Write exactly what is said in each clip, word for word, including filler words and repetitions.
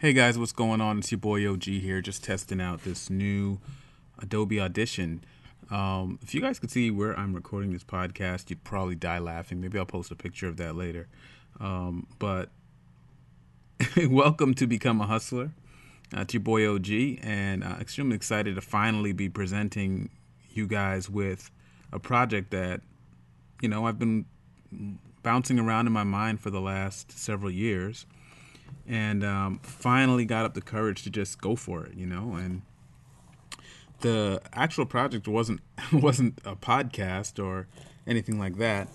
Hey guys, what's going on? It's your boy O G here, just testing out this new Adobe Audition. Um, if you guys could see where I'm recording this podcast, you'd probably die laughing. Maybe I'll post a picture of that later. Um, but welcome to Become a Hustler. Uh, it's your boy O G, and uh, extremely excited to finally be presenting you guys with a project that, you know, I've been bouncing around in my mind for the last several years. And um, finally got up the courage to just go for it, you know. And the actual project wasn't wasn't a podcast or anything like that.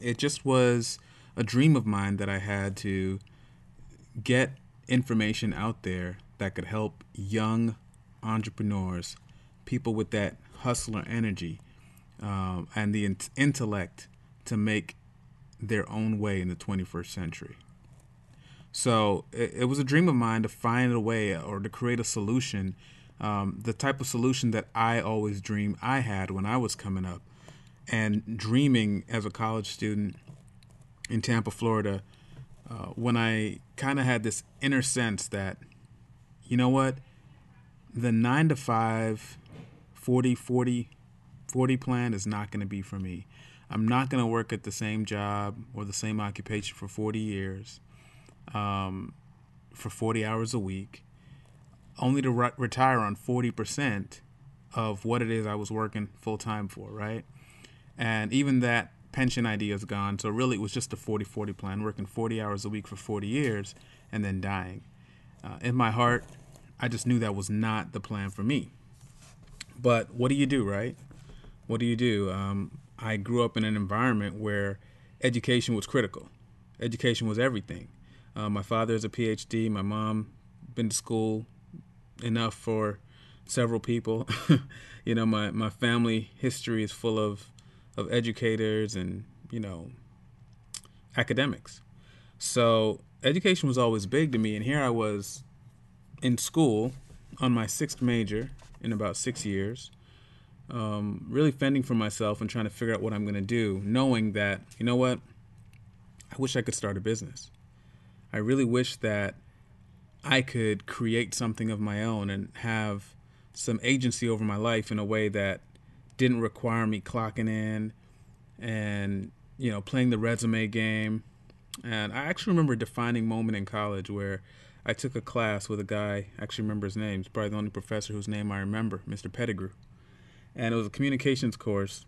It just was a dream of mine that I had to get information out there that could help young entrepreneurs, people with that hustler energy um, and the in- intellect to make their own way in the twenty-first century. So it, it was a dream of mine to find a way or to create a solution, um, the type of solution that I always dreamed I had when I was coming up and dreaming as a college student in Tampa, Florida, uh, when I kind of had this inner sense that, you know what, the nine to five, forty, forty, forty plan is not going to be for me. I'm not going to work at the same job or the same occupation for forty years. Um, for forty hours a week, only to re- retire on forty percent of what it is I was working full time for, right? And even that pension idea is gone. So really, it was just a forty forty plan, working forty hours a week for forty years and then dying. Uh, in my heart, I just knew that was not the plan for me. But what do you do, right? What do you do? Um, I grew up in an environment where education was critical. Education was everything. Uh, my father is a P H D. My mom been to school enough for several people. You know, my, my family history is full of, of educators and, you know, academics. So education was always big to me. And here I was in school on my sixth major in about six years, um, really fending for myself and trying to figure out what I'm going to do, knowing that, you know what, I wish I could start a business. I really wish that I could create something of my own and have some agency over my life in a way that didn't require me clocking in and, you know, playing the resume game. And I actually remember a defining moment in college where I took a class with a guy, I actually remember his name, he's probably the only professor whose name I remember, Mister Pettigrew. And it was a communications course.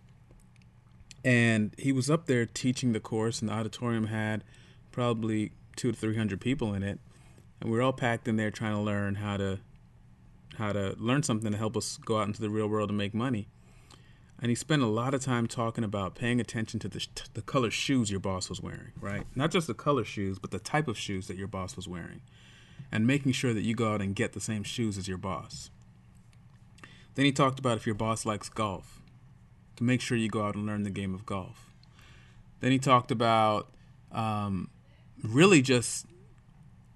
And he was up there teaching the course, and the auditorium had probably two to three hundred people in it, and we were all packed in there trying to learn how to how to learn something to help us go out into the real world and make money. And he spent a lot of time talking about paying attention to the the color shoes your boss was wearing, right? Not just the color shoes, but the type of shoes that your boss was wearing, and making sure that you go out and get the same shoes as your boss. Then he talked about if your boss likes golf, to make sure you go out and learn the game of golf. Then he talked about um really just,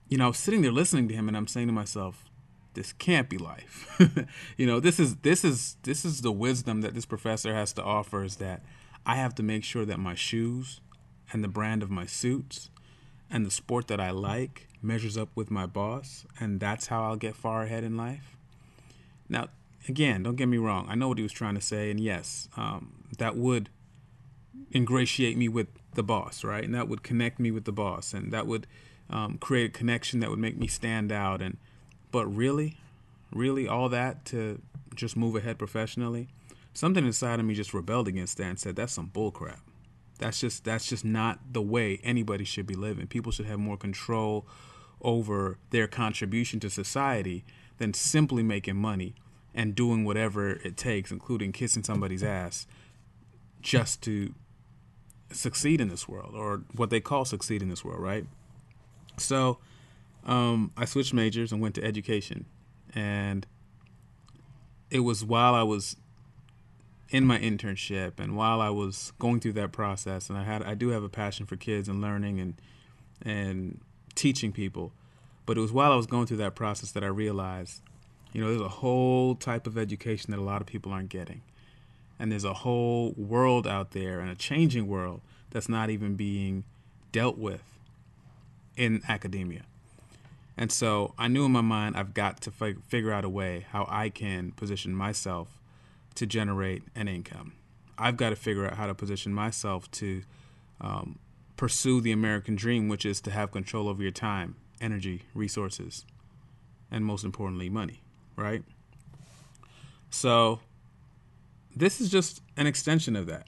you know, I was sitting there listening to him and I'm saying to myself, this can't be life. You know, this is, this is, this is the wisdom that this professor has to offer, is that I have to make sure that my shoes and the brand of my suits and the sport that I like measures up with my boss. And that's how I'll get far ahead in life. Now, again, don't get me wrong. I know what he was trying to say. And yes, um, that would ingratiate me with the boss, right? And that would connect me with the boss, and that would um, create a connection that would make me stand out. And but really, really all that to just move ahead professionally? Something inside of me just rebelled against that and said, that's some bull crap. That's just, that's just not the way anybody should be living. People should have more control over their contribution to society than simply making money and doing whatever it takes, including kissing somebody's ass, just to succeed in this world, or what they call succeed in this world, right? So um, I switched majors and went to education. And it was while I was in my internship and while I was going through that process, and I had I do have a passion for kids and learning and and teaching people, but it was while I was going through that process that I realized, you know, there's a whole type of education that a lot of people aren't getting. And there's a whole world out there, and a changing world, that's not even being dealt with in academia. And so I knew in my mind, I've got to fi figure out a way how I can position myself to generate an income. I've got to figure out how to position myself to um, pursue the American dream, which is to have control over your time, energy, resources, and most importantly, money, right? So this is just an extension of that.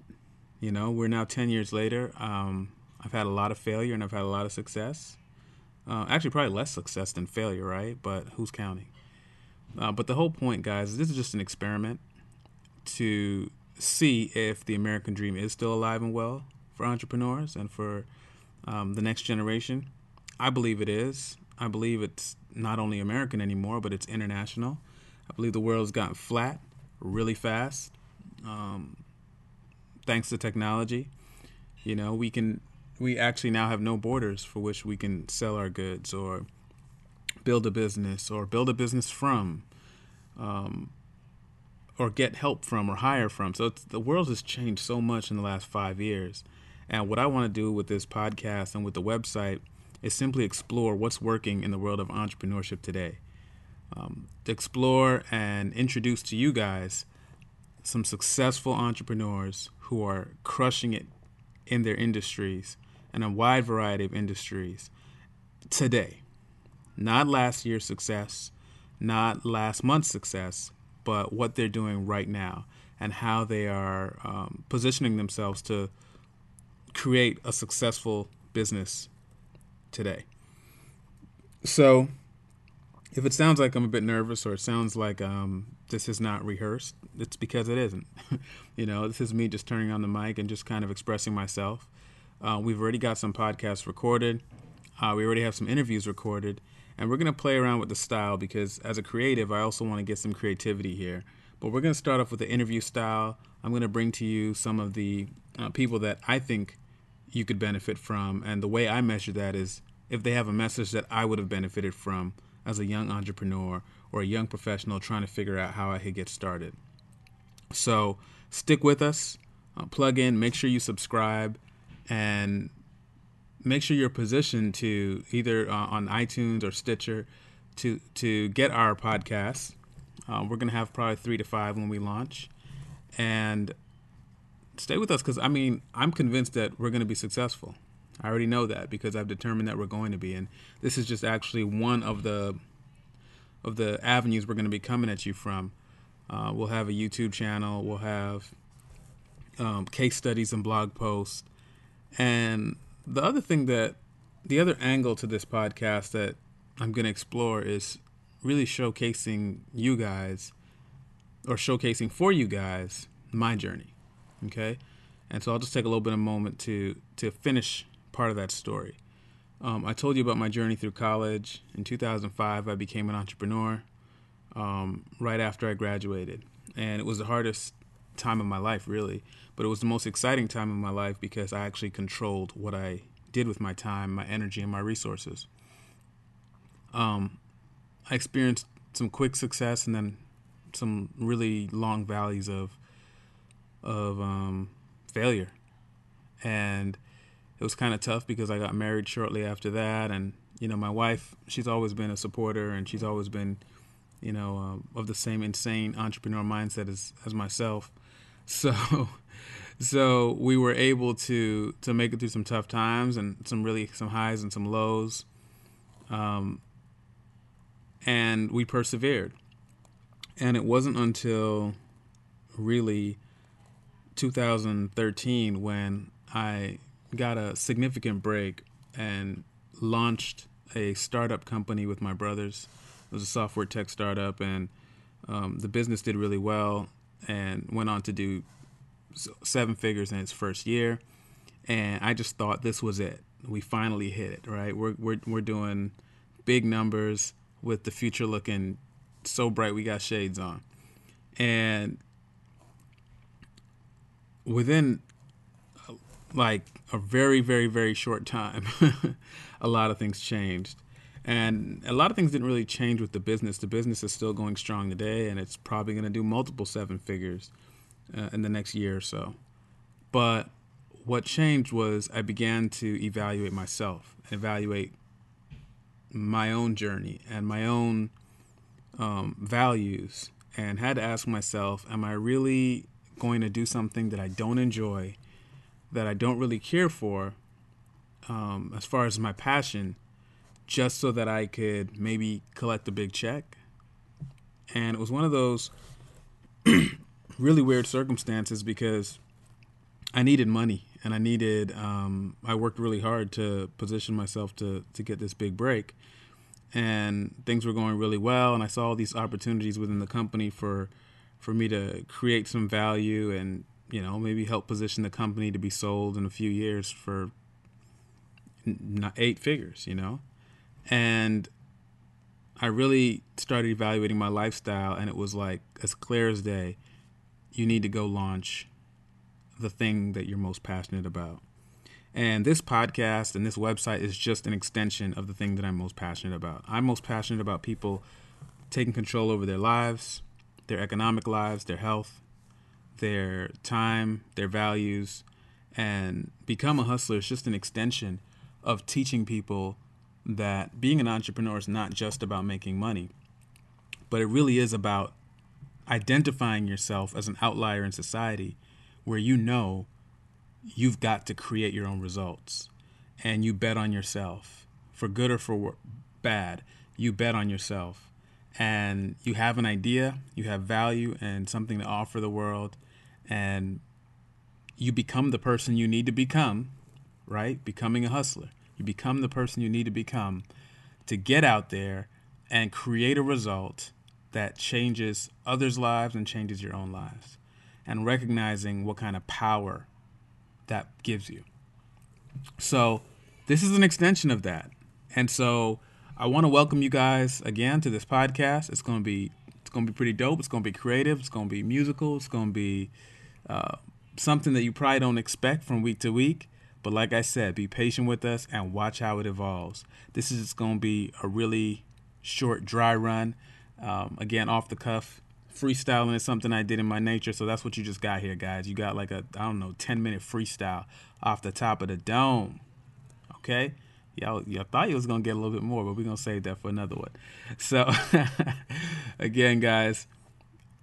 You know, we're now ten years later. Um, I've had a lot of failure and I've had a lot of success. Uh, actually, probably less success than failure, right? But who's counting? Uh, but the whole point, guys, is this is just an experiment to see if the American dream is still alive and well for entrepreneurs and for um, the next generation. I believe it is. I believe it's not only American anymore, but it's international. I believe the world's gotten flat really fast, um, thanks to technology. You know, we can... We actually now have no borders for which we can sell our goods or build a business or build a business from um, or get help from or hire from. So it's, the world has changed so much in the last five years. And what I want to do with this podcast and with the website is simply explore what's working in the world of entrepreneurship today. Um, to explore and introduce to you guys some successful entrepreneurs who are crushing it in their industries, and a wide variety of industries today. Not last year's success, not last month's success, but what they're doing right now and how they are um, positioning themselves to create a successful business today. So if it sounds like I'm a bit nervous or it sounds like um, this is not rehearsed, it's because it isn't. You know, this is me just turning on the mic and just kind of expressing myself. Uh, we've already got some podcasts recorded. Uh, we already have some interviews recorded. And we're going to play around with the style because as a creative, I also want to get some creativity here. But we're going to start off with the interview style. I'm going to bring to you some of the uh, people that I think you could benefit from. And the way I measure that is if they have a message that I would have benefited from as a young entrepreneur or a young professional trying to figure out how I could get started. So stick with us, uh, plug in, make sure you subscribe, and make sure you're positioned to either uh, on iTunes or Stitcher to, to get our podcast. Uh, we're going to have probably three to five when we launch. And stay with us because, I mean, I'm convinced that we're going to be successful. I already know that because I've determined that we're going to be, and this is just actually one of the of the avenues we're going to be coming at you from. Uh, we'll have a YouTube channel, we'll have um, case studies and blog posts, and the other thing that the other angle to this podcast that I'm going to explore is really showcasing you guys or showcasing for you guys my journey. Okay, and so I'll just take a little bit of a moment to to finish part of that story. Um, I told you about my journey through college. In two thousand five, I became an entrepreneur um, right after I graduated. And it was the hardest time of my life, really. But it was the most exciting time of my life because I actually controlled what I did with my time, my energy, and my resources. Um, I experienced some quick success and then some really long valleys of, of um, failure. And it was kind of tough because I got married shortly after that. And, you know, my wife, she's always been a supporter and she's always been, you know, um, of the same insane entrepreneur mindset as, as myself. So so we were able to to make it through some tough times and some really some highs and some lows. Um, and we persevered. And it wasn't until really two thousand thirteen when I got a significant break and launched a startup company with my brothers. It was a software tech startup, and um, the business did really well and went on to do seven figures in its first year. And I just thought this was it. We finally hit it, right? We're we're we're doing big numbers with the future looking so bright we got shades on. And within like a very, very, very short time, a lot of things changed. And a lot of things didn't really change with the business. The business is still going strong today, and it's probably going to do multiple seven figures uh, in the next year or so. But what changed was I began to evaluate myself, evaluate my own journey and my own um, values, and had to ask myself, am I really going to do something that I don't enjoy, that I don't really care for, um, as far as my passion, just so that I could maybe collect a big check? And it was one of those really weird circumstances, because I needed money, and I needed, um, I worked really hard to position myself to, to get this big break, and things were going really well. And I saw all these opportunities within the company for, for me to create some value and, you know, maybe help position the company to be sold in a few years for not eight figures, you know? And I really started evaluating my lifestyle, and it was like as clear as day, you need to go launch the thing that you're most passionate about. And this podcast and this website is just an extension of the thing that I'm most passionate about. I'm most passionate about people taking control over their lives, their economic lives, their health, their time, their values. And Become a Hustler is just an extension of teaching people that being an entrepreneur is not just about making money, but it really is about identifying yourself as an outlier in society, where you know you've got to create your own results, and you bet on yourself. For good or for bad, you bet on yourself, and you have an idea, you have value and something to offer the world, and you become the person you need to become, right? Becoming a hustler. You become the person you need to become to get out there and create a result that changes others' lives and changes your own lives, and recognizing what kind of power that gives you. So this is an extension of that. And so I want to welcome you guys again to this podcast. It's going to be it's going to be pretty dope. It's going to be creative. It's going to be musical. It's going to be uh, something that you probably don't expect from week to week. But like I said, be patient with us and watch how it evolves. This is going to be a really short, dry run. Um, again, off the cuff. Freestyling is something I did in my nature, so that's what you just got here, guys. You got like a, I don't know, ten-minute freestyle off the top of the dome, okay? Y'all, y'all thought you was going to get a little bit more, but we're going to save that for another one. So, again, guys,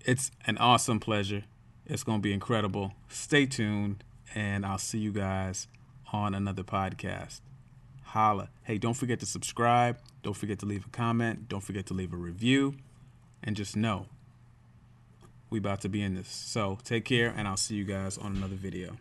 it's an awesome pleasure. It's going to be incredible. Stay tuned, and I'll see you guys on another podcast. Holla. Hey, don't forget to subscribe. Don't forget to leave a comment. Don't forget to leave a review. And just know, we about to be in this. So take care, and I'll see you guys on another video.